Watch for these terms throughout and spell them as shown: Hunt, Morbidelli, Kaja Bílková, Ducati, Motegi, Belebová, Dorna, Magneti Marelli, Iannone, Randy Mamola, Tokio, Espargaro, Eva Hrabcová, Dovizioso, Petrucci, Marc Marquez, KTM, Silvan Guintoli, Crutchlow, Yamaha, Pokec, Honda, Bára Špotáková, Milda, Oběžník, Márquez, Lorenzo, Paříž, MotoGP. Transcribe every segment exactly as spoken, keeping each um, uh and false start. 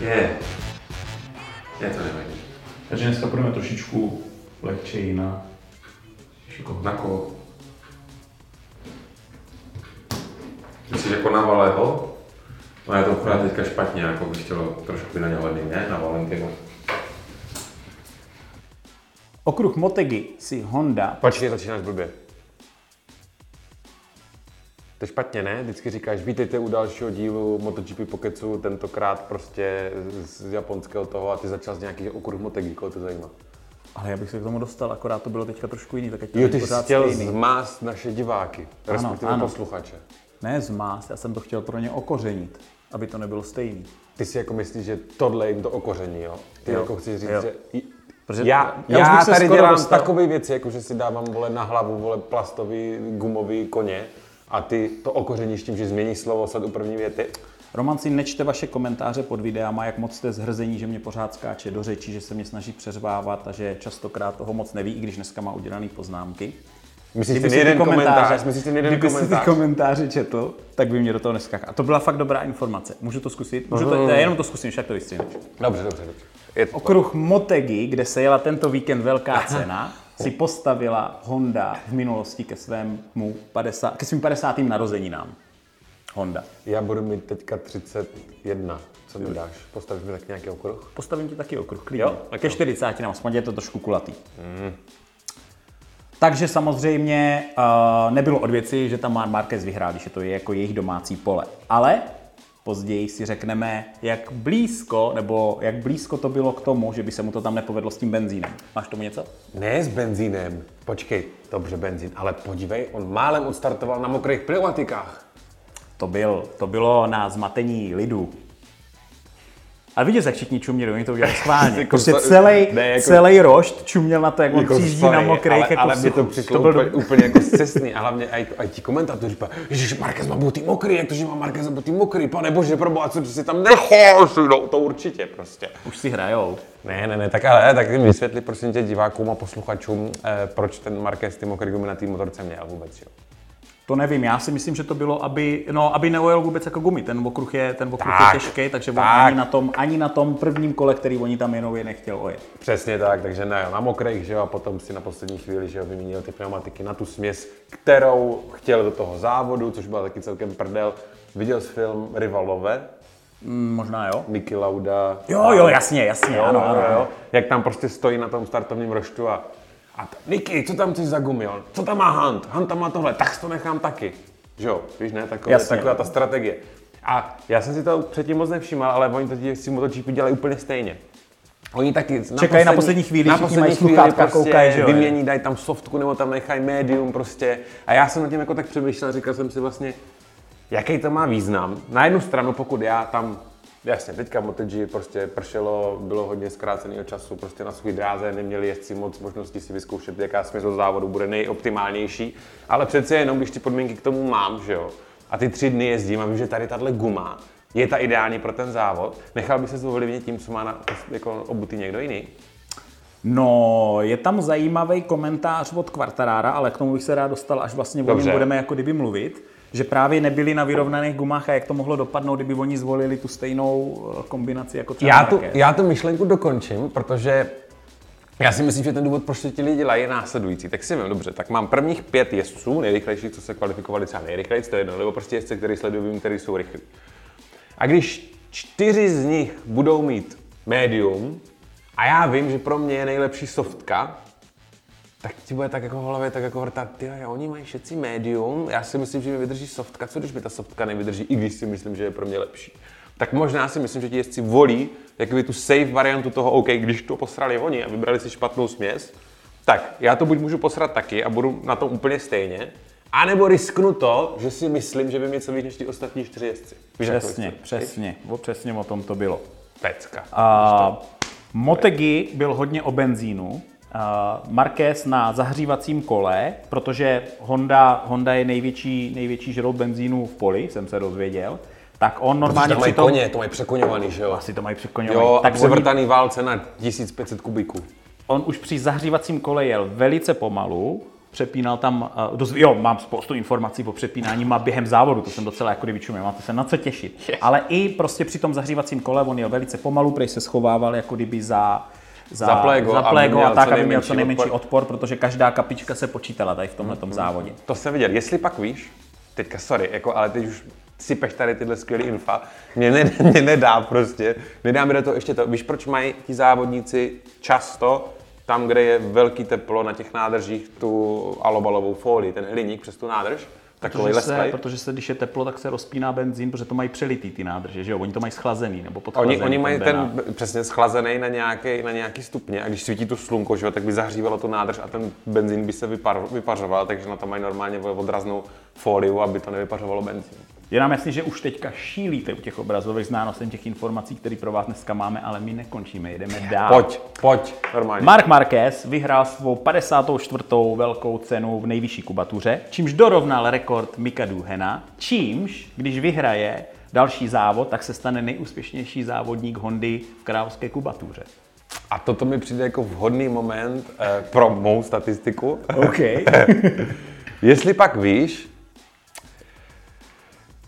Je. Je to nevadí. Takže dneska budeme trošičku lehčeji na... Na koho? Ty jsi jako na Valého? No je to akorát teďka špatně, jako bych chtělo trošku by na něho hledný, ne? Na Valentinu. Okruh Motegi si Honda... Počkej, začínáš blbě. To je špatně, ne? Vždycky říkáš, vítejte u dalšího dílu MotoGP Pokecu, tentokrát prostě z japonského toho a ty začal z nějaký okruh Motegi, koho to zajímá. Ale já bych se k tomu dostal, akorát to bylo teďka trošku jiný, tak ať to jo, ty jsi chtěl zmást naše diváky, respektive ano, ano. posluchače. Ne zmást, já jsem to chtěl pro ně okořenit, aby to nebylo stejný. Ty si jako myslíš, že tohle jim to okoření, jo? Ty jo. jako chceš říct, jo. že... Protože já já, já tady dělám dostal. takové věci, jako že si dávám vole na hlavu vole plastový, gumový koně a ty to okořeníš tím, že změníš slovo sad u první věty. Roman, si nečte vaše komentáře pod videama, jak moc jste zhrzení, že mě pořád skáče do řeči, že se mě snaží přeřvávat a že častokrát toho moc neví, i když dneska má udělané poznámky. Myslíš ten jeden komentář, myslíš ten jeden komentář. Kdyby si ty komentáře četl, tak by mě do toho neskákal. A to byla fakt dobrá informace. Můžu to zkusit? Můžu to, jenom to zkusím, však to vystřihneš. Dobře, dobře, dobře. Okruh Motegi, kde se jela tento víkend velká cena, si postavila Honda v minulosti ke svému padesátým ke svým padesátým narozeninám. Honda. Já budu mít teďka třicet jedna. Co mi dáš? Postavíš mi tak nějaký okruh? Postavím ti taky okruh, klidně. Jo? A ke čtyřicátým nám aspoň je to trošku kulatý. Mm. Takže samozřejmě uh, nebylo od věci, že tam Márquez vyhrál, když je to jako jejich domácí pole. Ale později si řekneme, jak blízko, nebo jak blízko to bylo k tomu, že by se mu to tam nepovedlo s tím benzínem. Máš tomu něco? Ne s benzínem. Počkej, dobře benzín, ale podívej, on málem odstartoval na mokrých pneumatikách. To, byl, to bylo na zmatení lidu. Ale vidět, jak všichni čuměli, oni to udělali schválně. Prostě celý, ne, jako, celý rošt čuměl na to, jak on jako přijíždí na mokrejch. Ale, jako ale mě to přišlo to úplně, úplně jako scestný. A hlavně i ti komentátoři říkají, ježiš, Márquez má boty mokrý, jak to, že má Márquez boty mokrý, panebože, proboha, co si tam necháš, no, to určitě prostě. Už si hrajou. Ne, ne, ne, tak ale tak jim vysvětli prosím tě divákům a posluchačům, eh, proč ten Márquez ty mokrý gumy na té motorce měl vůbec, jo. To nevím, já si myslím, že to bylo, aby, no, aby neojel vůbec jako gumy. Ten okruh je, ten okruh tak, je těžký, takže tak. On ani na tom, ani na tom prvním kole, který oni tam jenom je nechtěl ojet. Přesně tak, takže najel na mokrejch, že jo, a potom si na poslední chvíli, že jo, vyměnil ty pneumatiky na tu směs, kterou chtěl do toho závodu, což byla taky celkem prdel. Viděl jsi film Rivalové? Mm, možná jo. Niki Lauda. Jo, jo, jasně, jasně, jo, ano, ano, ano. Jak tam prostě stojí na tom startovním roštu a A t- Niki, co tam chceš za gumy, on? Co tam má Hunt? Hunt tam má tohle, tak to nechám taky. Že jo, víš ne, taková, taková ta strategie. A já jsem si to předtím moc nevšímal, ale oni to si MotoGP dělají úplně stejně. Oni taky na čekají poslední, na poslední chvíli, na poslední mají sluchátka, koukají, prostě vymění, dají tam softku nebo tam nechají médium prostě. A já jsem nad tím jako tak přemýšlel, říkal jsem si vlastně, jaký to má význam. Na jednu stranu, pokud já tam jasně, teďka Motegi prostě pršelo, bylo hodně zkráceného času, prostě na svůj dráze neměli jezdci moc možností si vyzkoušet, jaká směs do závodu bude nejoptimálnější, ale přece jenom, když ty podmínky k tomu mám, že jo, a ty tři dny jezdím a vím, že tady tahle guma je ta ideální pro ten závod, nechal by se ovlivnit tím, co má na, jako obutý někdo jiný? No, je tam zajímavý komentář od Quartarara, ale k tomu bych se rád dostal, až vlastně o něm budeme jako kdyby mluvit. Že právě nebyli na vyrovnaných gumách a jak to mohlo dopadnout, kdyby oni zvolili tu stejnou kombinaci jako třeba já tu, já tu myšlenku dokončím, protože já si myslím, že ten důvod, proč ti lidi dělají, je následující. Tak si vím, dobře, tak mám prvních pět jezdců, nejrychlejších, co se kvalifikovali třeba nejrychleji, to je jedno, nebo prostě jezdce, který sledují, který jsou rychlí. A když čtyři z nich budou mít médium a já vím, že pro mě je nejlepší softka, tak ti bude tak jako v hlavě tak jako vrtat, tyhle, oni mají všetci médium, já si myslím, že mi vydrží softka, co když mi ta softka nevydrží, i když si myslím, že je pro mě lepší. Tak možná si myslím, že ti jezdci volí jakoby tu safe variantu toho, OK, když to posrali oni a vybrali si špatnou směs, tak já to buď můžu posrat taky a budu na tom úplně stejně, anebo risknu to, že si myslím, že by mě co víc než ti ostatní čtyři jezdci. Přesně, přesně, přesně o tom to bylo. Pecka. A Motegi byl hodně o benzínu. Uh, Márquez na zahřívacím kole, protože Honda, Honda je největší, největší žrout benzínu v poli, jsem se dozvěděl, tak on normálně při tom... Koně, to mají překoňovaný, že jo? Asi to mají překoňovaný. Jo, tak a převrtaný válce na tisíc pět set kubíků. On už při zahřívacím kole jel velice pomalu, Přepínal tam, jo, mám spoustu informací o přepínání map během závodu, to jsem docela jako vyčumil, máte se na co těšit. Yes. Ale i prostě při tom zahřívacím kole, on jel velice pomalu, prej se schovával jako kdyby za, za, za plégo, za plégo a tak, aby měl co nejmenší odpor. odpor, protože každá kapička se počítala tady v tomhletom mm-hmm. závodě. To jsem viděl, jestli pak víš, teďka sorry, jako, ale teď už sypeš tady tyhle skvělý infa, mě, ne, mě nedá prostě, nedá mi do toho ještě to, víš proč mají ti závodníci často tam, kde je velký teplo na těch nádržích, tu alobalovou folii, ten hliník přes tu nádrž, takový lesklej. Protože se, když je teplo, tak se rozpíná benzín, protože to mají přelitý ty nádrže, že jo? Oni to mají schlazený nebo podchlazený. Oni, oni mají ten, ten přesně schlazený na nějaký, na nějaký stupně a když svítí to slunko, že jo, tak by zahřívalo tu nádrž a ten benzín by se vypar, vypařoval, takže na to mají normálně odraznou foliu, aby to nevypařovalo benzín. Je nám jasný, že už teďka šílíte u těch obrazových s nánosem těch informací, které pro vás dneska máme, ale my nekončíme, jedeme dál. Pojď, pojď, normálně. Marc Marquez vyhrál svou padesátou čtvrtou velkou cenu v nejvyšší kubatuře, čímž dorovnal rekord Micka Doohana, čímž, když vyhraje další závod, tak se stane nejúspěšnější závodník Hondy v královské kubatuře. A toto mi přijde jako vhodný moment eh, pro mou statistiku. OK. Jestli pak víš,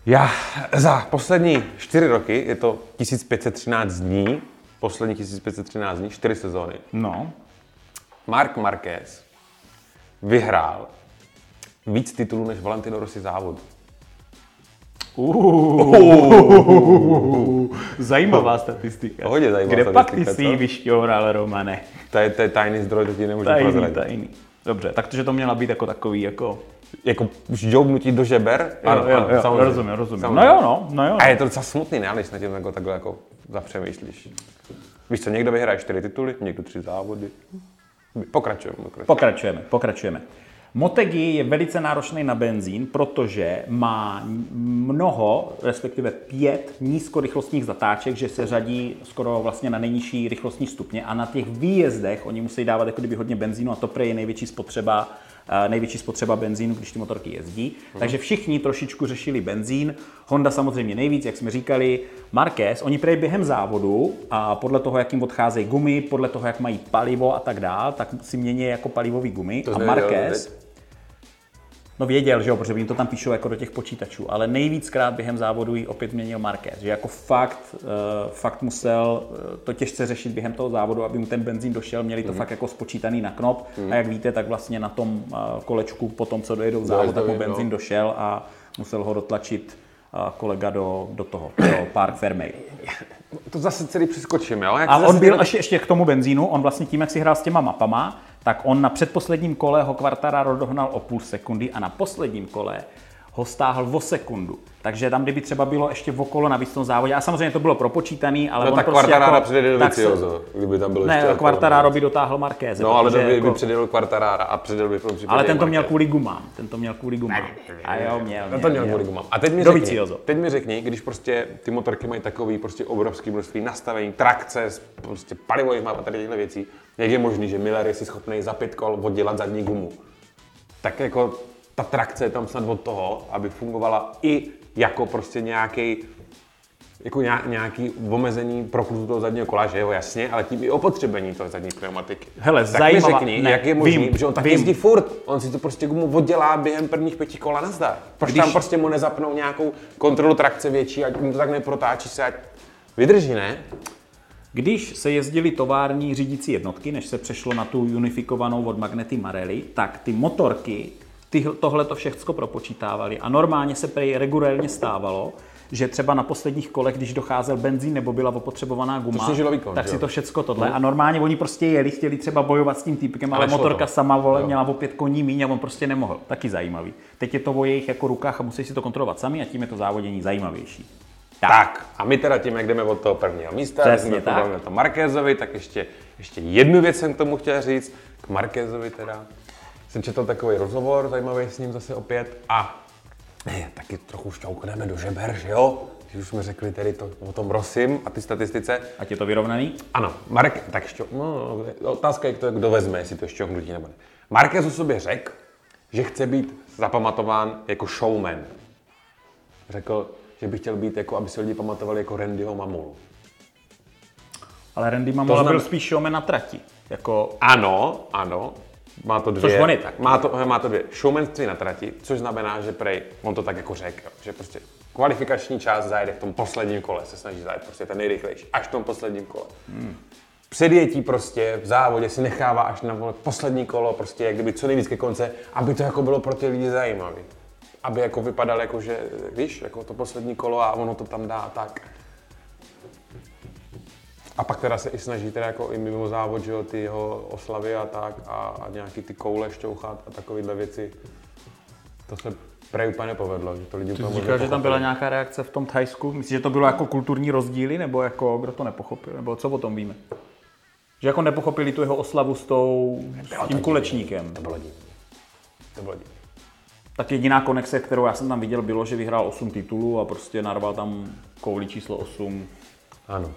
já za poslední čtyři roky, je to tisíc pět set třináct dní, poslední tisíc pět set třináct dní, čtyři sezóny. No. Marc Marquez vyhrál víc titulů než Valentino Rossi závodu. Uuuu, zajímavá statistika. Hodně zajímavá statistika. Kde pak ty si ji vyšťoural, Romane? To je tajný zdroj, to ti nemůžu prozradit. Tajný, tajný. Dobře, takže to měla být jako takový jako... Jako žďoubnutí do žeber? Ano, jo, jo, ano, samozřejmě. Rozumím, rozumím. Samozřejmě. No jo, no, no jo. A je to docela smutný, ne, když na tím jako takhle jako zapřemýšlíš. Víš co, někdo vyhraje čtyři tituly, někdo tři závody. Pokračujeme, pokračujeme. Pokračujeme, pokračujeme. Motegi je velice náročný na benzín, protože má mnoho, respektive pět nízkorychlostních zatáček, že se řadí skoro vlastně na nejnižší rychlostní stupně a na těch výjezdech oni musí dávat jako kdyby hodně benzínu a to prej je největší spotřeba největší spotřeba benzínu, když ty motorky jezdí. Hmm. Takže všichni trošičku řešili benzín. Honda samozřejmě nejvíc, jak jsme říkali. Marquez, oni prej během závodu a podle toho, jak jim odcházejí gumy, podle toho, jak mají palivo a tak dál, tak si mění jako palivový gumy. To a Marquez, no věděl, že jo, protože jim to tam píšou jako do těch počítačů, ale nejvíckrát během závodu ji opět měnil Marquez, že jako fakt, fakt musel to těžce řešit během toho závodu, aby mu ten benzín došel, měli to mm. fakt jako spočítaný na knop mm. a jak víte, tak vlastně na tom kolečku potom, co dojedou závod, tak mu benzín no. došel a musel ho dotlačit kolega do, do toho, do Park Fermé. To zase celý přeskočím, jo? Jak a on byl celý... až ještě k tomu benzínu, on vlastně tím, jak si hrál s těma mapama, tak on na předposledním kole ho Quartararo dohnal o půl sekundy a na posledním kole ho stáhl o sekundu. Takže tam, kdyby třeba bylo ještě okolo na tom závodě, a samozřejmě to bylo propočítaný, ale no, on tak prostě Quartararo jako... přijede Dovizioso, kdyby tam bylo ne, ještě... Ne, Quartararo jako... by dotáhl Marqueze. No, ale by, jako... by předjel Quartarara a předjel by v tom případě Ale ten to měl kvůli gumám, ten to měl kvůli gumám. A jo, měl, měl, to měl kvůli gumám. A teď mi řekni, teď mi řekni, když prostě ty motorky mají takový prostě obrovský množství nastavení, trakce, prostě palivových map a tady těchto věcí, jak je možný, že Miller je si schopný za pět kol oddělat zadní gumu. Tak jako ta trakce je tam snad od toho, aby fungovala i jako prostě nějaký jako nějaký omezení prokluzu toho zadního kola, že jo, jasně, ale tím i opotřebení toho zadní pneumatiky. Hele, zajímavá, tak mi řekni, ne, jak je možný, vím, že on tak vím. jezdí furt, on si to prostě gumu oddělá během prvních pěti kol a nazdar. Proč Když... tam prostě mu nezapnou nějakou kontrolu trakce větší, ať mu to tak neprotáčí se, ať vydrží, ne? Když se jezdily tovární řídící jednotky, než se přešlo na tu unifikovanou od Magnety Marelli, tak ty motorky tohle to všechno propočítávali a normálně se prej regulérně stávalo, že třeba na posledních kolech, když docházel benzín nebo byla opotřebovaná guma, to výkon, tak jo? si to všecko tohle no. a normálně oni prostě jeli, chtěli třeba bojovat s tím týpkem, ale, ale motorka to. sama vole, měla o pět koní míň a on prostě nemohl. Taky zajímavý. Teď je to o jejich jako rukách a musí si to kontrolovat sami a tím je to závodění zajímavější. Tak. tak a my teda tím, jak jdeme od toho prvního místa, jsme podali na to Marquezovi, tak ještě, ještě jednu věc jsem k tomu chtěl říct, k Marquezovi teda. Jsem četl takový rozhovor, zajímavý s ním zase opět a ne, taky trochu šťoukneme do žeber, že jo? Když už jsme řekli tedy to, o tom Rossim a ty statistice. Ať je to vyrovnaný? Ano, Mark, tak šťou, no, otázka je, kdo, kdo vezme, jestli to je šťouhnutí nebo ne. Marquez o sobě řekl, že chce být zapamatován jako showman. Řekl, že by chtěl být, jako, aby si lidi pamatovali jako Randyho Mamolu. Ale Randy Mamola znamená... byl spíš showman na trati. Jako... Ano, ano. Má to dvě, což on je tak. Má to, má to dvě showmanství na trati, což znamená, že prej, on to tak jako řekl, že prostě kvalifikační část zajede v tom posledním kole, se snaží zajet prostě ten nejrychlejší, až v tom posledním kole. Hmm. Předjetí prostě v závodě si nechává až na poslední kolo, prostě jak kdyby co nejvíc ke konce, aby to jako bylo pro ty lidi zajímavé. Aby jako vypadalo jako, že víš, jako to poslední kolo a ono to tam dá a tak. A pak teda se i snaží teda jako i mimo závod, že jo, ty jeho oslavy a tak a, a nějaký ty koule šťouchat a takovéhle věci. To se prej úplně nepovedlo, že to lidi úplně říkal, že tam byla nějaká reakce v tom Thajsku? Myslíš, že to bylo jako kulturní rozdíly, nebo jako kdo to nepochopil, nebo co o tom víme? Že jako nepochopili tu jeho oslavu s, tou, s tím kulečníkem. To bylo divný. To bylo divný. Tak jediná konexe, kterou já jsem tam viděl, bylo, že vyhrál osm titulů a prostě narval tam kouli číslo osm. Ano.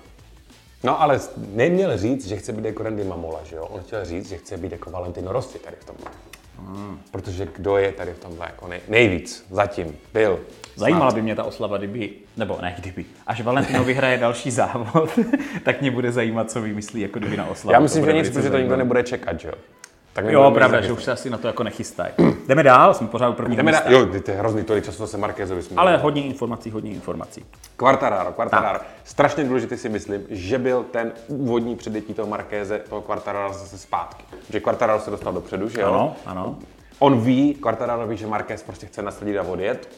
No ale neměl říct, že chce být jako Randy Mamola, že jo? On chtěl říct, že chce být jako Valentino Rossi tady v tomhle. Hmm. Protože kdo je tady v tomhle jako nej, nejvíc zatím byl. Zajímala by mě ta oslava, kdyby, nebo ne kdyby, až Valentino vyhraje další závod, tak mě bude zajímat, co vymyslí jako kdyby na oslavu. Já myslím, že nic, protože to nikdo nebude čekat, že jo? Tak jo, pravda, že už se asi na to jako nechystají. Jdeme dál, jsme pořád u prvního místa. Jo, to je hrozný tolik času se Márquezovi smíli. Ale hodně informací, hodně informací. Quartararo, Quartararo. Tak. Strašně důležitý si myslím, že byl ten úvodní předjetí toho Márqueze, toho Quartararo zase zpátky. Že Quartararo se dostal dopředu, že jo? Ano, ano. On ví, Quartararo ví, že Márquez prostě chce nasadit a odjet.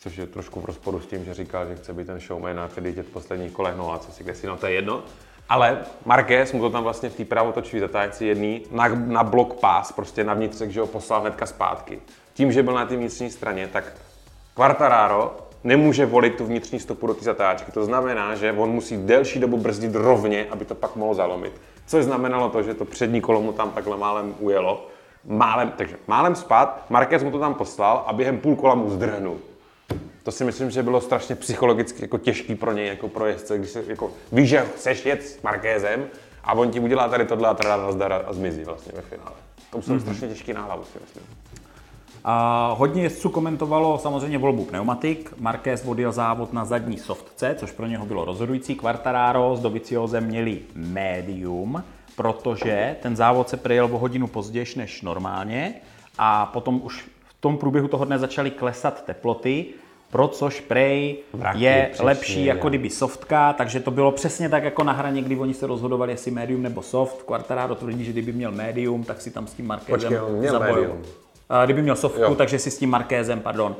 Což je trošku v rozporu s tím, že říkal, že chce být ten showman a tedy dět v posledních kolech, no a co si kde si, no to je jedno. Ale Márquez mu to tam vlastně v té pravotočové zatáčce jedný na, na blok pás, prostě na vnitřek, že ho poslal hnedka zpátky. Tím, že byl na té vnitřní straně, tak Quartararo nemůže volit tu vnitřní stopu do té zatáčky. To znamená, že on musí delší dobu brzdit rovně, aby to pak mohlo zalomit. Což znamenalo to, že to přední kolo mu tam takhle málem ujelo. Málem, takže málem spát, Márquez mu to tam poslal a během půl kola mu zdrhnul. To si myslím, že bylo strašně psychologicky jako těžký pro něj, jako pro jezdce, když se, jako, víš, že chceš jet s Márquezem a on ti udělá tady tohle a teda nazdar a zmizí vlastně ve finále. To bylo mm-hmm. strašně těžký na hlavu, si myslím. A hodně jezdců komentovalo samozřejmě volbu pneumatik. Márquez odjel závod na zadní softce, což pro něho bylo rozhodující. Quartararo s Dovizziosem měli médium, protože ten závod se prejel o hodinu později než normálně a potom už v tom průběhu toho dne začaly klesat teploty, pro což prej je přesně, lepší jako kdyby softka, takže to bylo přesně tak jako na hraně, kdy oni se rozhodovali, jestli médium nebo soft. Quartararo tvrdí, že kdyby měl médium, tak si tam s tím Márquezem zabojoval. Kdyby měl softku, jo. takže si s tím Márquezem, pardon,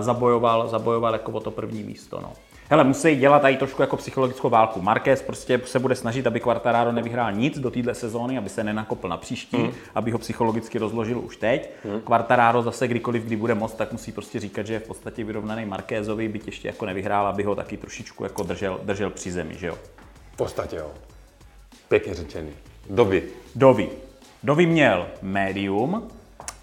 zabojoval, zabojoval jako o to první místo, no. Hele, musí dělat tady trošku jako psychologickou válku. Márquez prostě se bude snažit, aby Quartararo nevyhrál nic do téhle sezóny, aby se nenakopl na příští, mm. aby ho psychologicky rozložil už teď. Mm. Quartararo zase kdykoliv, kdy bude moc, tak musí prostě říkat, že je v podstatě vyrovnaný Márquezovi, byť ještě jako nevyhrál, aby ho taky trošičku jako držel, držel při zemi, že jo? V podstatě jo. Pěkně řečený. Dovi. Dovi. Dovi měl médium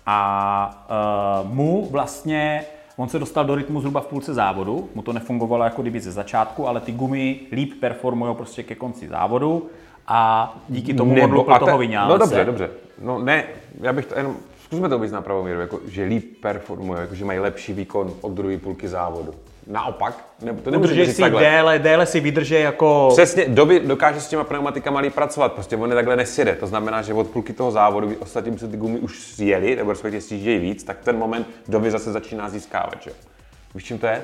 a uh, mu vlastně... On se dostal do rytmu zhruba v půlce závodu, mu to nefungovalo jako kdyby ze začátku, ale ty gumy líp performují prostě ke konci závodu a díky tomu odloupil toho Viñalese. No dobře, dobře. No ne, já bych to jenom, zkusme to uvíc na pravou míru, jako, že líp performují, jako, že mají lepší výkon od druhé půlky závodu. Naopak, nebo to nemůžu říct si takhle. Déle, déle si vydrže jako... Přesně, doby dokáže s těma pneumatikama líp pracovat, prostě on je takhle nesjede. To znamená, že od půlky toho závodu, kdy ostatním se ty gumy už sjeli, nebo respektive stíždějí víc, tak ten moment doby zase začíná získávat, že jo. Víš, čím to je?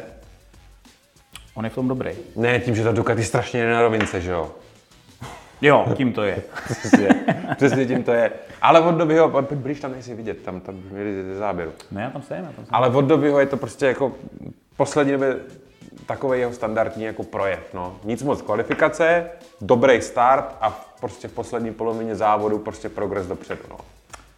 On je v tom dobrý. Ne, tím, že ta Ducati strašně jde na rovince, že jo. Jo, tím to je. Přesně, přesně tím to je. Ale od doby ho, blíž tam nejsi vidět, tam, tam měli ze záběru. Ne, já tam jsem, já tam jsem. Ale od doby ho je to prostě jako poslední době takový jeho standardní jako projev, no. Nic moc kvalifikace, dobrý start a v, prostě v poslední polovině závodu prostě progres dopředu, no.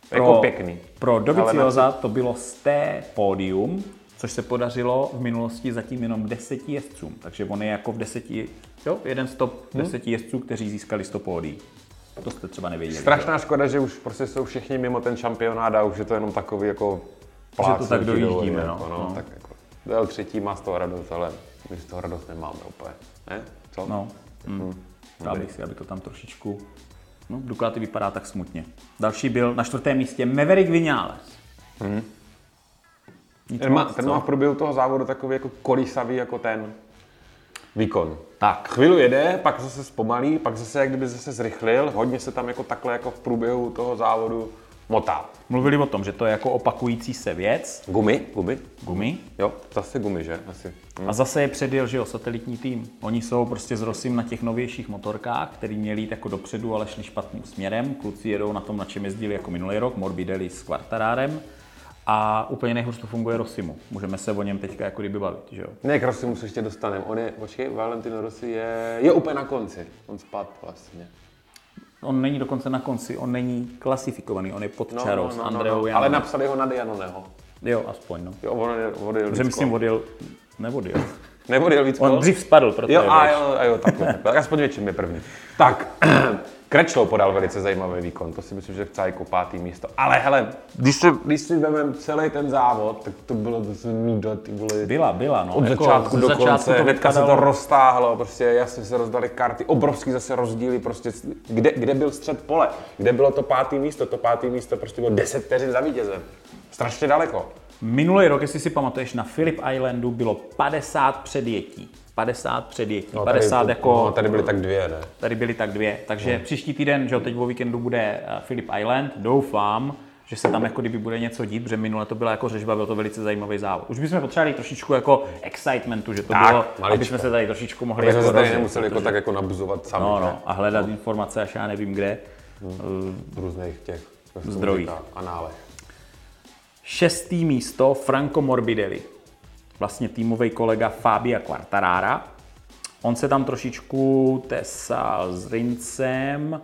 Pro, jako pěkný. Pro Doviziosa to bylo z té pódium, což se podařilo v minulosti zatím jenom deseti jezdcům, takže on je jako v deseti, jo, jeden z top hmm. deseti jezdců, kteří získali sto pódií. To jste třeba nevěděli. Strašná jo? škoda, že už prostě jsou všichni mimo ten šampionát a už je to jenom takový jako plácnutí. Že to tak dojíždíme, no. Jako, no, no. Tak jako. Dal třetí má z toho radost, ale my z toho radost nemáme úplně, ne? Co? No, mm. dál bych si, aby to tam trošičku... No, Ducati vypadá tak smutně. Další byl na čtvrtém místě Maverick Viñales. Mm. Ten má, ten má v průběhu toho závodu takový jako kolísavý jako ten výkon. Tak. Chvíli jede, pak zase zpomalí, pak zase jak kdyby zase zrychlil, hodně se tam jako takhle jako v průběhu toho závodu motá. Mluvili o tom, že to je jako opakující se věc. Gumy, gumy. Gumy? Jo, zase gumy, že? Asi. Hm. A zase je předjel, že jo, satelitní tým. Oni jsou prostě s Rossim na těch novějších motorkách, který měli jít jako dopředu, ale šli špatným směrem. Kluci jedou na tom, na čem jezdili jako minulý rok, Morbidelli s Quartararem. A úplně nejhůř to funguje Rossimu. Můžeme se o něm teďka jako kdyby bavit, že jo? Ne, k Rossimu se ještě dostaneme. On je, počkej, Valentino Rossi je, je úplně na konci. On spadl vlastně. On není dokonce na konci, on není klasifikovaný, on je pod no, čarou no, no, s Andreou no, no. Ale napsali ho nad Iannoneho. Jo, aspoň no. Jo, on odjel, odjel víc myslím, odjel, neodjel. Neodjel víc On dřív spadl, protože jo, a jo, a jo, takhle, tak aspoň větším je první. Tak, Crutchlow podal velice zajímavý výkon, to si myslím, že chce jako pátý místo. Ale hele, když si, když si vememe celý ten závod, tak to bylo to nuda, ty vole. Byla, byla, no. Od jako začátku do začátku konce, hnedka se to roztáhlo, prostě jasně se rozdaly karty, obrovský zase rozdíly, prostě kde, kde byl střed pole, kde bylo to pátý místo, to pátý místo prostě bylo deset vteřin za vítězem, strašně daleko. Minulý rok, jestli si pamatuješ, na Phillip Islandu bylo padesát předjetí. padesát předjetí, no, padesát tady, jako... No, tady byly tak dvě, ne? Tady byly tak dvě, takže no. Příští týden, že jo, teď o víkendu bude Phillip Island, doufám, že se tam jako kdyby bude něco dít, protože minule to byla jako řežba, byl to velice zajímavý závod. Už bychom potřebovali trošičku jako excitementu, že to tak, bylo, maličko. Aby jsme se tady trošičku mohli... Aby jsme se tady nemuseli jako tak jako nabuzovat sami, no, no, a hledat no. informace, až já nevím kde. Hmm. V různých těch... zdrojích. Šestý místo Franco Morbidelli, vlastně týmový kolega Fabia Quartarara. On se tam trošičku tesal s Rincem,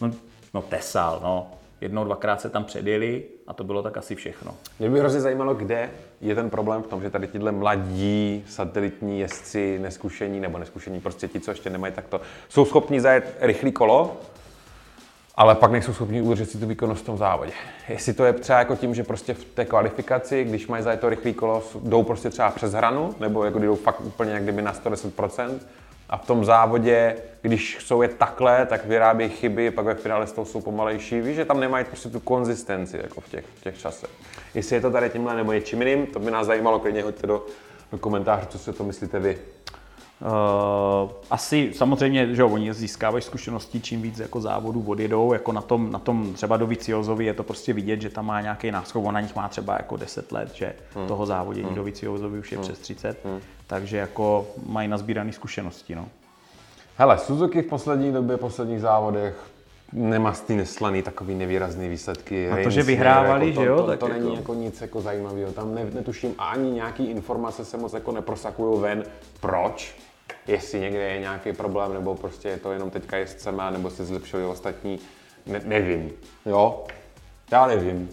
no, no tesal, no. Jednou, dvakrát se tam předjeli a to bylo tak asi všechno. Mě by hrozně zajímalo, kde je ten problém v tom, že tady tyhle mladí satelitní jezdci, neskušení nebo neskušení, prostě ti, co ještě nemají takto, jsou schopni zajet rychlý kolo, ale pak nejsou schopni udržet si tu výkonnost v tom závodě. Jestli to je třeba jako tím, že prostě v té kvalifikaci, když mají zajet to rychlé kolo, jdou prostě třeba přes hranu, nebo jako jdou fakt úplně jak kdyby na sto deset procent. A v tom závodě, když jsou je takhle, tak vyrábějí chyby, pak ve finále s tou jsou pomalejší. Víš, že tam nemají prostě tu konzistenci jako v těch, v těch časech. Jestli je to tady tímhle nebo něčím jiným, to by nás zajímalo, klidně hoďte do, do komentářů, co si o to myslíte vy. Uh, asi samozřejmě, že jo, oni získávají zkušenosti, čím víc jako závodů odjedou, jako na tom, na tom třeba Doviziosovi je to prostě vidět, že tam má nějaký náskok, on na nich má třeba jako deset let, že hmm. toho závodění hmm. Doviziosovi už je hmm. přes třicet, hmm. takže jako mají nazbírané zkušenosti, no. Hele, Suzuki v poslední době, v posledních závodech nemastný, neslaný, takový nevýrazný výsledky. A to, že vyhrávali, jako to, že jo? To, to, tak to jako... není jako nic jako zajímavého, tam ne, netuším ani nějaký informace se moc jako neprosakují ven, proč? Jestli někde je nějaký problém, nebo prostě je to jenom teďka jezdcema, nebo se zlepšili ostatní, ne- nevím, jo, já nevím,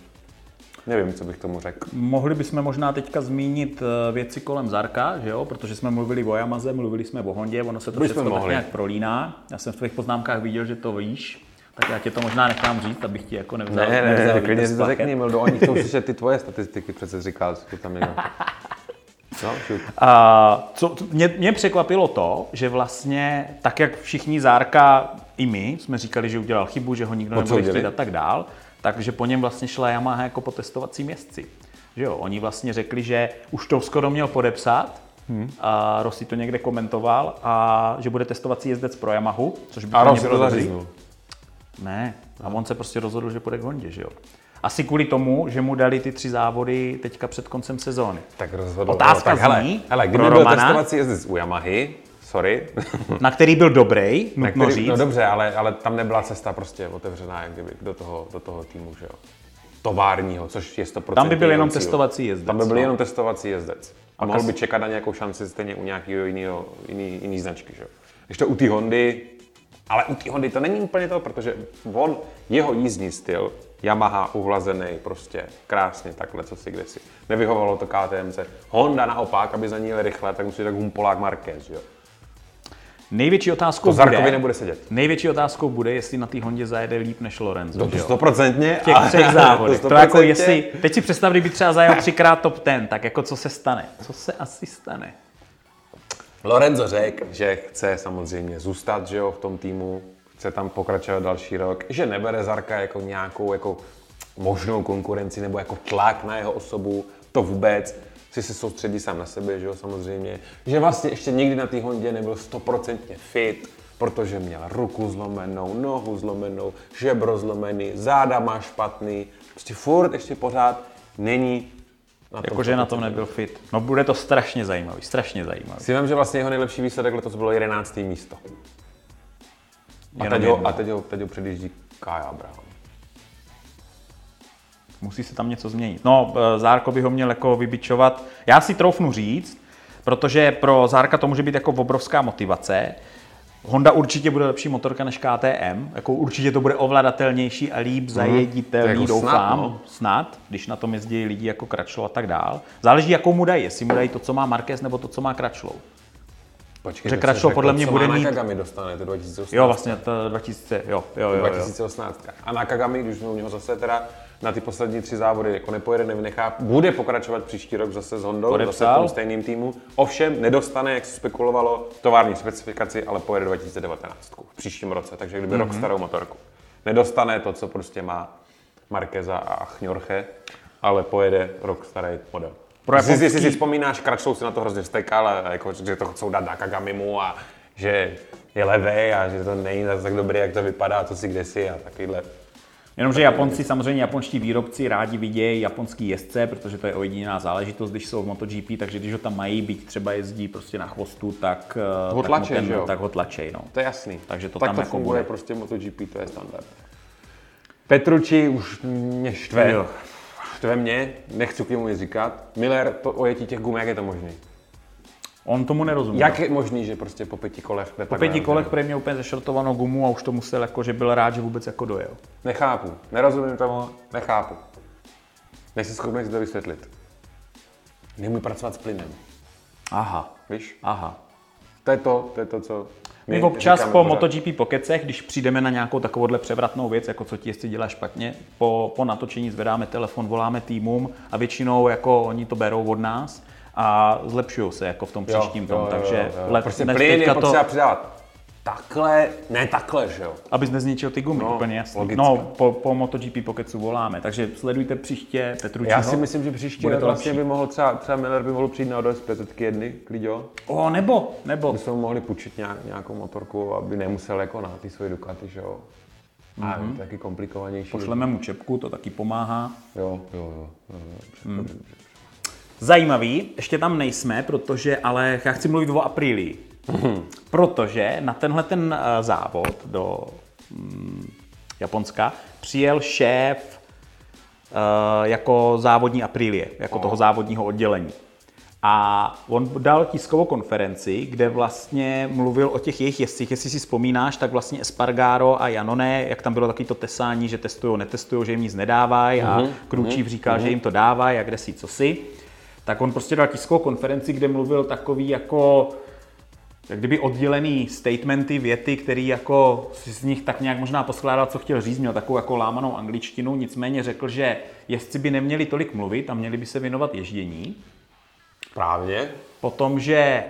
nevím, co bych tomu řekl. Mohli bychom možná teďka zmínit věci kolem Zarka, že jo, protože jsme mluvili o Yamaze, mluvili jsme o Hondě, ono se to všechno tak nějak prolíná, já jsem v tvých poznámkách viděl, že to víš. Tak já tě to možná nechám říct, abych ti jako nevzal. Ne, ne, ne, klidně si to řekni, Mildo, oni chcou slyšet ty tvoje statistiky, přece říkal, co tam je. No, a, co, mě, mě překvapilo to, že vlastně, tak jak všichni Zarka i my, jsme říkali, že udělal chybu, že ho nikdo nebude chtít a tak dál, takže po něm vlastně šla Yamaha jako po testovacím jezdci. Že jo, oni vlastně řekli, že už to skoro měl podepsat, Hmm. a Rossi to někde komentoval, a že bude testovací jezdec pro Yamahu, což by to nebylo dobrý. Ne, a on se prostě rozhodl, že půjde k Hondě, že jo? Asi kvůli tomu, že mu dali ty tři závody teďka před koncem sezóny. Tak rozhodl. Otázka no, tak zní, hele, kdyby byl testovací jezdec u Yamahy, sorry. na který byl dobrý, nutno který, říct. No dobře, ale, ale tam nebyla cesta prostě otevřená jak kdyby, do, toho, do toho týmu, že jo? Továrního, což je sto procent. Tam by byl jenom cíl. testovací jezdec. Tam by byl no? jenom testovací jezdec. A, a mohl by čekat na nějakou šanci stejně u nějakého jiného, jiný, jiný značky, že jo? Když to u té Hondy, ale u té Hondy to není úplně to, protože on, jeho jízdní styl, Yamaha uhlazený, prostě krásně takhle, co si kdesi. Nevyhovalo to K T M. Honda naopak, aby za ní jel rychle, tak musí tak humpolák Márquez, jo. Největší otázkou to Zarkovi bude, nebude sedět. Největší otázkou bude, jestli na té Hondě zajede líp než Lorenzo. To stoprocentně. V těch třech závodech. To, to jako jestli, teď si představ, kdyby třeba zajel třikrát top ten, tak jako co se stane? Co se asi stane? Lorenzo řekl, že chce samozřejmě zůstat, že jo, v tom týmu, chce tam pokračovat další rok, že nebere Zarka jako nějakou jako možnou konkurenci nebo jako tlak na jeho osobu, to vůbec, si se soustředí sám na sebe, že jo, samozřejmě, že vlastně ještě nikdy na té Hondě nebyl stoprocentně fit, protože měl ruku zlomenou, nohu zlomenou, žebro zlomený, záda má špatný, prostě furt ještě pořád není jakože na tom nebyl fit. No bude to strašně zajímavý, strašně zajímavý. Si vím, že vlastně jeho nejlepší výsledek letos bylo jedenácté místo. A teď ho, a teď ho, teď ho předjíždí Kaja Abraham. Musí se tam něco změnit. No, Zarco by ho měl jako vybičovat. Já si troufnu říct, protože pro Zarca to může být jako obrovská motivace. Honda určitě bude lepší motorka než K T M, jako určitě to bude ovladatelnější a líp zajeditelný, mm, jako doufám, snad, no. snad, když na tom jezdí lidi jako Crutchlow a tak dál. Záleží, jakou mu dají, jestli mu dají to, co má Márquez, nebo to, co má Crutchlow. Počkej, že Crutchlow podle mě bude mít... Nakagami dostane, to dva tisíce osmnáct. Jo, vlastně to dva tisíce, jo, jo, jo. dva tisíce osmnáct. A Nakagami, když jsme u něho zase teda na ty poslední tři závody jako nepojede, nevynechá, bude pokračovat příští rok zase s Hondou, podepsal. Zase v tom stejným týmu. Ovšem nedostane, jak se spekulovalo, tovární specifikaci, ale pojede dva tisíce devatenáct v příštím roce, takže kdyby mm-hmm. rok starou motorku. Nedostane to, co prostě má Marqueza a Chňorche, ale pojede rok starý model. Jestli si, si, si vzpomínáš, Crutchlow si na to hrozně vstekal, a jako, že to chcou dát Nakagamimu a že je levej a že to není tak dobrý, jak to vypadá, co si kdesi a takovýhle. Jenomže Japonci, samozřejmě japonští výrobci rádi vidějí japonský jezdce, protože to je ojedinělá záležitost, když jsou v MotoGP, takže když ho tam mají, byť třeba jezdí prostě na chvostu, tak ho tlačej, tak, tak ho tlačej, no. To je jasný. Takže to tak tam to jako bude prostě MotoGP, to je standard. Petrucci už mě štve. Jo. Štve mě, nechci k němu nic říkat. Miller, to ojetí těch gum, jak je to možný? On tomu nerozumí. Jak je možný, že prostě po pěti kolech... Po pěti kolech prejmě úplně zašrotovanou gumu a už to musel jako, že byl rád, že vůbec jako dojel. Nechápu. Nerozumím tomu, nechápu. Nejsem schopný si to vysvětlit. Nemůžu pracovat s plynem. Aha. Víš? Aha. To je to, to je to, co... My občas po MotoGP pokecech, když přijdeme na nějakou takovouhle převratnou věc, jako co ti jestli dělá špatně, po, po natočení zvedáme telefon, voláme týmům a většinou jako oni to berou od nás. A zlepšují se jako v tom příštím jo, tom, jo, takže jo, jo. Lep, prostě plyn je potřeba to... přidat takhle, ne takhle, že jo? Abys nezničil ty gumy, no, úplně jasný. Logicky. No, po, po MotoGP Pokecu voláme, takže sledujte příště Petrucciho. Já si myslím, že příště to vlastně by mohl třeba, třeba Miller by mohl přijít na O D S pět set jedna, kliďo. O, nebo, nebo. My jsme mohli půjčit nějakou motorku, aby nemusel jako na ty svoje Ducati, že jo? A mm-hmm. taky komplikovanější. Pošleme mu čepku, to taky pomáhá. Jo, jo, jo. jo, jo. Zajímavý, ještě tam nejsme, protože, ale já chci mluvit o Aprilii, mm-hmm. protože na tenhle ten závod do mm, Japonska přijel šéf uh, jako závodní Aprilie, jako oh. toho závodního oddělení. A on dal tiskovou konferenci, kde vlastně mluvil o těch jejich jezdcích. Jestli si vzpomínáš, tak vlastně Espargaro a Iannone, jak tam bylo takový to tesání, že testují, netestují, že jim nic nedávají mm-hmm. a Krutchlow říkal, mm-hmm. že jim to dávají a kde si co si. Tak on prostě dal tiskovou konferenci, kde mluvil takový jako, jak kdyby oddělený statementy, věty, který jako si z nich tak nějak možná poskládal, co chtěl říct, měl takovou jako lámanou angličtinu, nicméně řekl, že jezdci by neměli tolik mluvit a měli by se věnovat ježdění. Právě. Potom, že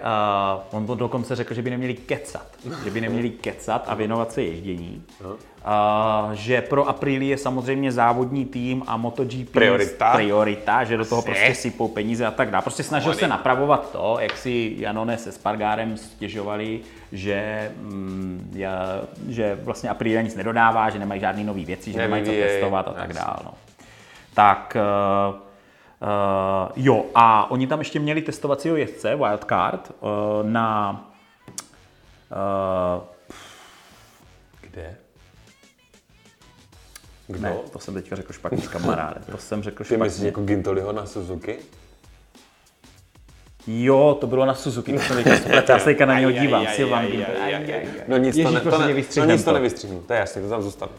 uh, on dokonce řekl, že by neměli kecat, že by neměli kecat a věnovat se ježdění. Uh, že pro Aprilii je samozřejmě závodní tým a MotoGP priorita, priorita že do toho prostě sypou peníze a tak dále. Prostě snažil Mody. se napravovat to, jak si Iannone se Espargarem stěžovali, že, mm, ja, že vlastně Aprilia nic nedodává, že nemají žádný nový věci, že nemají co testovat a tak dále. No. Tak... Uh, Uh, jo, a oni tam ještě měli testovacího jezdce, wildcard, uh, na... Uh, Kde? Kdo? Ne, to jsem teďka řekl špatně, kamaráde, to jsem řekl špatně. Ty myslíš jako Guintoliho na Suzuki? Jo, to bylo na Suzuki, to jsem teďka spletl, já se teďka na něho dívám, Silvan Guintoli. No nic Ježíš, to, ne, ne, no, nic to nevystřihnu, to je jasný, to tam zůstane.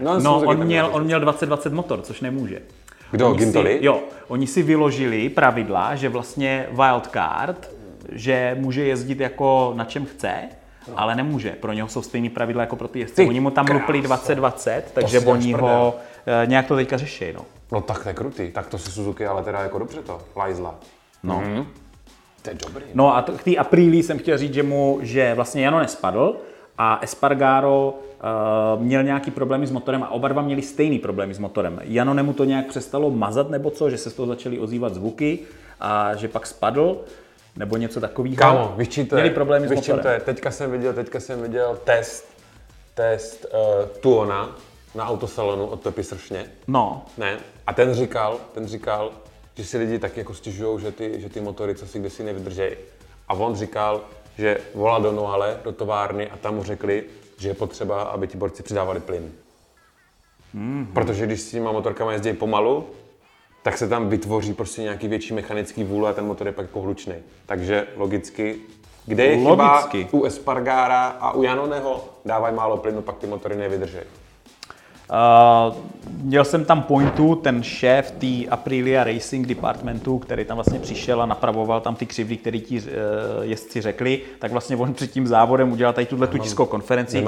No, no on, měl, on měl dvacet dvacet motor, což nemůže. Kdo? Guintoli? Jo, oni si vyložili pravidla, že vlastně wildcard, že může jezdit jako na čem chce, no. ale nemůže. Pro něho jsou stejný pravidla jako pro ty jezdce. Ty oni mu tam lupili dvacet dvacet, takže oni ho e, nějak to teďka řeší. No, no tak to je krutý. Tak to si Suzuki, ale teda jako dobře to. Lajzla. No. Mm-hmm. To je dobrý. No, no a t- k té Aprilii jsem chtěl říct, že mu, že vlastně Iannone nespadl a Espargaro Uh, měl nějaký problémy s motorem a oba dva měli stejný problémy s motorem. Iannone mu to nějak přestalo mazat nebo co, že se z toho začaly ozývat zvuky a že pak spadl. nebo něco takového. Kámo, víš, čím to je? Měli problémy s motorem. To je? Teďka jsem viděl, teďka jsem viděl test, test uh, Tuona na autosalonu od Tepy Sršně. No. Ne. A ten říkal, ten říkal, že si lidi tak jako stěžujou, že ty, že ty motory co si kdesi nevydržejí. A on říkal, že volal do Noale, do továrny a tam mu řekli, že je potřeba, aby ti borci přidávali plyn. Mm-hmm. Protože když s těma motorkama jezdí pomalu, tak se tam vytvoří prostě nějaký větší mechanický vůl a ten motor je pak jako hlučný. Takže logicky, kde je logicky. Chyba u Espargára a u Iannoneho, dávají málo plynu, pak ty motory nevydržejí. Uh, měl jsem tam pointu, ten šéf té Aprilia Racing Departmentu, který tam vlastně přišel a napravoval tam ty křivdy, které ti uh, jezdci řekli, tak vlastně on před tím závodem udělal tady tuhle tu tiskovou konferenci,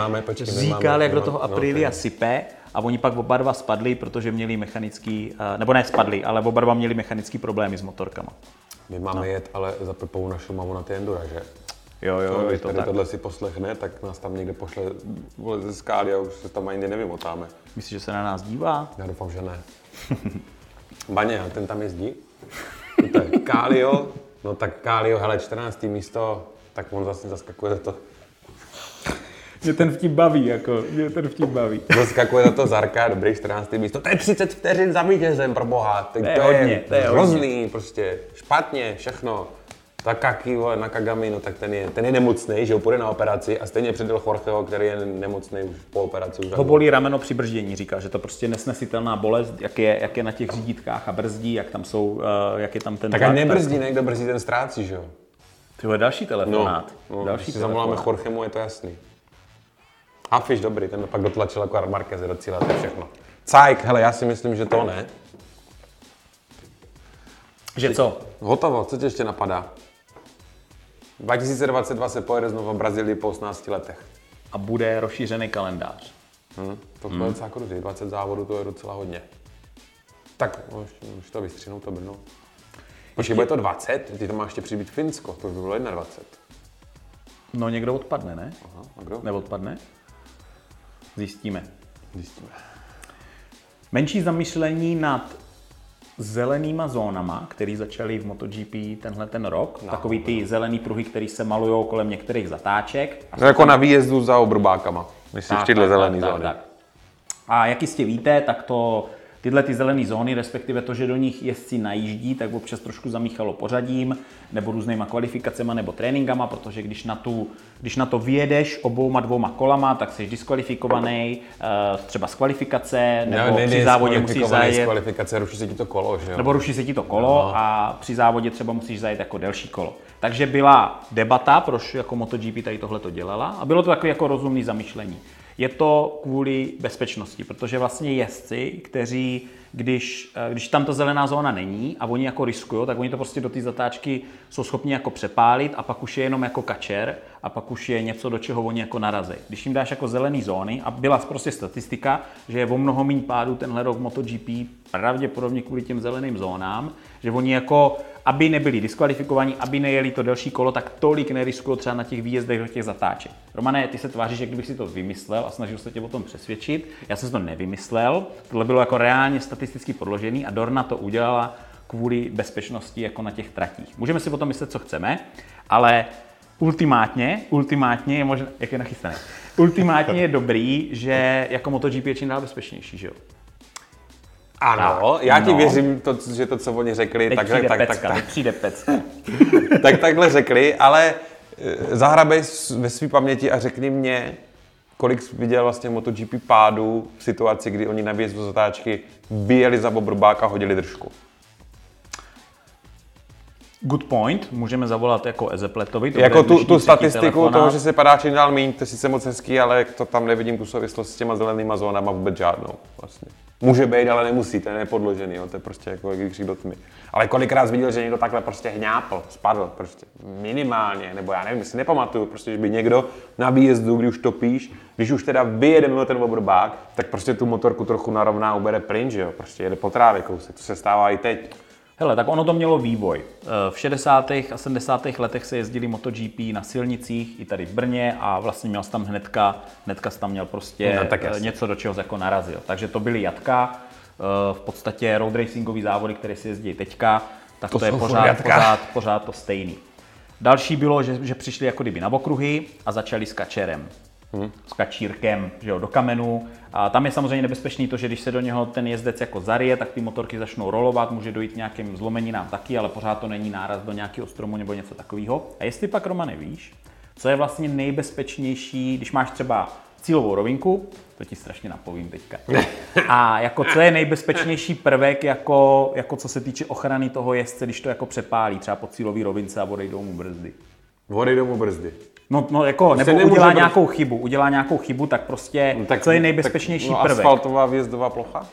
říkal, jak do toho Aprilia no, sype. A oni pak oba dva spadli, protože měli mechanický, nebo ne spadli, ale oba dva měli mechanický problémy s motorkama. My máme no. jet, ale za Pepou našu mamu na ty endura, že? Jo, jo, jo, je to tak. Tohle si poslechne, tak nás tam někde pošle ze skály a už se tam ani nevymotáme. Myslíš, že se na nás dívá? Já doufám, že ne. Baně, ten tam jezdí? Tak Kálio, no tak Kálio, hele, čtrnácté místo, tak on zase zaskakuje za to. Mě ten vtip baví, jako, mě ten vtip baví. Zaskakuje za to Zarka, dobrý čtrnácté místo, to je třicet vteřin za vítězem, pro boha, to je hodně, to je hrozný, prostě, špatně, všechno. Takaki, Nakagami, no tak ten je, ten je nemocnej, že ho půjde na operaci a stejně předjel Jorgeho, který je nemocnej už po operaci. Ho bolí rameno při brzdění, říká, že to prostě nesnesitelná bolest, jak je, jak je na těch řídítkách a brzdí, jak tam jsou, jak je tam ten... Tak a nebrzdí, ne, kdo brzdí, ten ztrácí, že jo? Tyhle další telefonát. No, no, další telefonát. Zavoláme Jorgemu, je to jasný. Hafiš dobrý, ten pak dotlačil jako Márquez do cíle, to je všechno. Cajk, hele, já si myslím, že to ne. Že co? Hotovo, co tě ještě napadá? dva tisíce dvacet dva se pojede znovu v Brazílii po osmnácti letech. A bude rozšířený kalendář. Hmm, to bude docela hmm. krutý, dvacet závodů to je docela hodně. Tak, už to vystřihnou to Brno. Počkej, ještě... bude to dvacet? Ty to máš ještě přibýt Finsko, to už by bylo dvacet jedna. No někdo odpadne, ne? Aha, a kdo? Neodpadne? Zjistíme. Zjistíme. Menší zamyšlení nad zelenýma zónama, které začaly v MotoGP tenhle ten rok. No, takový ty no. zelený pruhy, které se malujou kolem některých zatáček. A jako na výjezdu za obrbákama, myslíš tyhle zelený tak, zóny. Tak, tak. A jak jistě víte, tak to tyhle ty zelené zóny, respektive to, že do nich jezdci najíždí, tak občas trošku zamíchalo pořadím, nebo různýma kvalifikacema, nebo tréninkama, protože když na, tu, když na to vyjedeš obouma dvouma kolama, tak jsi diskvalifikovaný, třeba z kvalifikace, nebo no, ne, při závodě musíš zajet. Z kvalifikace, ruší se ti to kolo, že jo? Nebo ruší se ti to kolo no. a při závodě třeba musíš zajet jako delší kolo. Takže byla debata, proč jako MotoGP tady tohle to dělala a bylo to takové jako rozumné zamyšlení. Je to kvůli bezpečnosti, protože vlastně jezdci, kteří, když, když tam ta zelená zóna není a oni jako riskují, tak oni to prostě do té zatáčky jsou schopni jako přepálit a pak už je jenom jako kačer a pak už je něco, do čeho oni jako narazí. Když jim dáš jako zelený zóny a byla prostě statistika, že je o mnoho míň pádů tenhle rok MotoGP pravděpodobně kvůli těm zeleným zónám, že oni jako, aby nebyli diskvalifikovaní, aby nejeli to delší kolo, tak tolik neriskují třeba na těch výjezdech do těch zatáček. Romane, ty se tváříš, že kdybych si to vymyslel a snažil se tě o tom přesvědčit. Já jsem to nevymyslel, tohle bylo jako reálně statisticky podložený a Dorna to udělala kvůli bezpečnosti jako na těch tratích. Můžeme si o tom myslet, co chceme, ale ultimátně, ultimátně je možná, jak je nachystané, ultimátně je dobrý, že jako MotoGP je čím dál bezpečnější, že jo? Ano, já ti no. věřím, to, že to, co oni řekli, teď takhle, tak, pecka, tak, tak, pecka. tak takhle řekli, ale zahrabej ve své paměti a řekni mě, kolik viděl vlastně MotoGP pádů v situaci, kdy oni na výjezdu zatáčky vyjeli za bobrbák a hodili držku. Good point, můžeme zavolat jako Ezepletovi. Jako tu, tu statistiku toho, že se padá čím dál méně, to je sice moc hezký, ale to tam nevidím tu souvislost s těma zelenýma zónama vůbec žádnou vlastně. Může být, ale nemusí, to je nepodložený, jo? To je prostě jako křik do tmy. Ale kolikrát viděl, že někdo takhle prostě hňápl, spadl prostě minimálně, nebo já nevím, jestli nepamatuju, prostě, že by někdo na výjezdu, když už topíš, když už teda vyjede mimo ten obrbák, tak prostě tu motorku trochu narovná, ubere plyn, že jo, prostě jede po trávě kousek, to se stává i teď. Hele, tak ono to mělo vývoj. V šedesátých a sedmdesátých letech se jezdili MotoGP na silnicích, i tady v Brně a vlastně měl jsi tam hnedka, hnedka jsi tam měl prostě no, tak něco, do čeho jsi jako narazil. Takže to byly jatka, v podstatě road racingový závody, které se jezdí teďka, tak to, to je pořád, pořád, pořád to stejný. Další bylo, že, že přišli jako kdyby na okruhy a začali s kačerem. Hmm. S kačírkem, že jo, do kamenu. A tam je samozřejmě nebezpečný to, že když se do něho ten jezdec jako zarije, tak ty motorky začnou rolovat, může dojít nějakým zlomeninám taky, ale pořád to není náraz do nějakého stromu nebo něco takového. A jestli pak, Romane, víš, co je vlastně nejbezpečnější, když máš třeba cílovou rovinku, to ti strašně napovím teďka. A jako co je nejbezpečnější prvek, jako, jako co se týče ochrany toho jezdce, když to jako přepálí třeba po cílové rovince a odejdou mu brzdy. Odejdou mu brzdy. No, no jako, nebo udělá brz... nějakou chybu, udělá nějakou chybu, tak prostě, no, tak, co je nejbezpečnější tak, no, prvek? Asfaltová vjezdová plocha?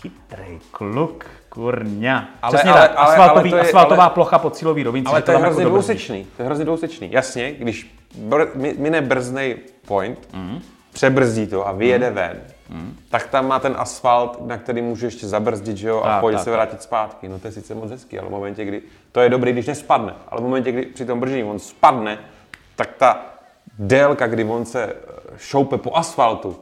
Chytrý kluk, kurňa. Ale, ale, ale, Asfaltový, ale je, asfaltová ale, plocha po cílové rovince. Ale to je, to, hrozně jako to je hrozně dvousečný. Jasně, když br- mine brznej point, mm. přebrzdí to a vyjede mm. ven, mm. tak tam má ten asfalt, na který může ještě zabrzdit, že jo, a pojď se vrátit zpátky. No to je sice moc hezký, ale v momentě, kdy, to je dobrý, když nespadne, ale v momentě, kdy při tom bržení on spadne, tak ta délka, kdy on se šoupe po asfaltu,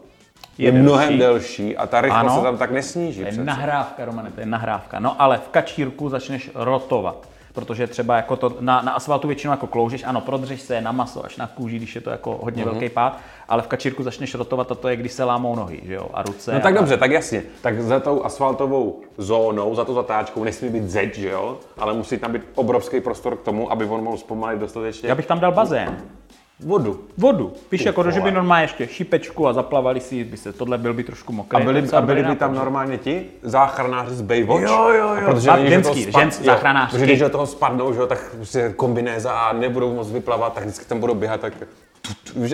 je, je delší. Mnohem delší a ta rychlost se tam tak nesníží. To je přece. Nahrávka, Romane, to je nahrávka. No ale v kačírku začneš rotovat, protože třeba jako to na, na asfaltu většinou jako kloužeš, ano, prodřeš se na maso až na kůži, když je to jako hodně mm-hmm. velký pád, ale v kačírku začneš rotovat a to je, když se lámou nohy, že jo, a ruce. No tak a... dobře, tak jasně, tak za tou asfaltovou zónou, za tou zatáčkou nesmí být zeď, že jo, ale musí tam být obrovský prostor k tomu, aby on mohl zpomalit dostatečně. Já bych tam dal bazén. Vodu. Vodu. Víš, Uf, jako do, že by normálně ještě šipečku a zaplavali si, by se tohle byl by trošku mokrý. A byli, a byli by tam normálně ti záchranáři z Baywatch? Jo, jo, jo. Protože ženský, ženský záchranář. Protože když do toho spadnou, že, tak prostě kombinéza a nebudou moc vyplavat, tak vždycky tam budou běhat, tak...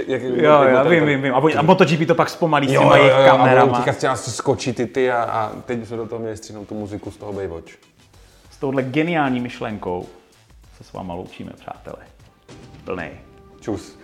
Jak, jo, jo, já vím, vím, vím. A MotoGP to pak zpomalí s těma jejich kamerama. A budou tíkat, třeba skočí ty ty a, a teď se do toho měli stříhnout tu muziku z toho Baywatch. S touhle geniální myšlenkou se s váma loučíme, přátelé. Plnej. Čus.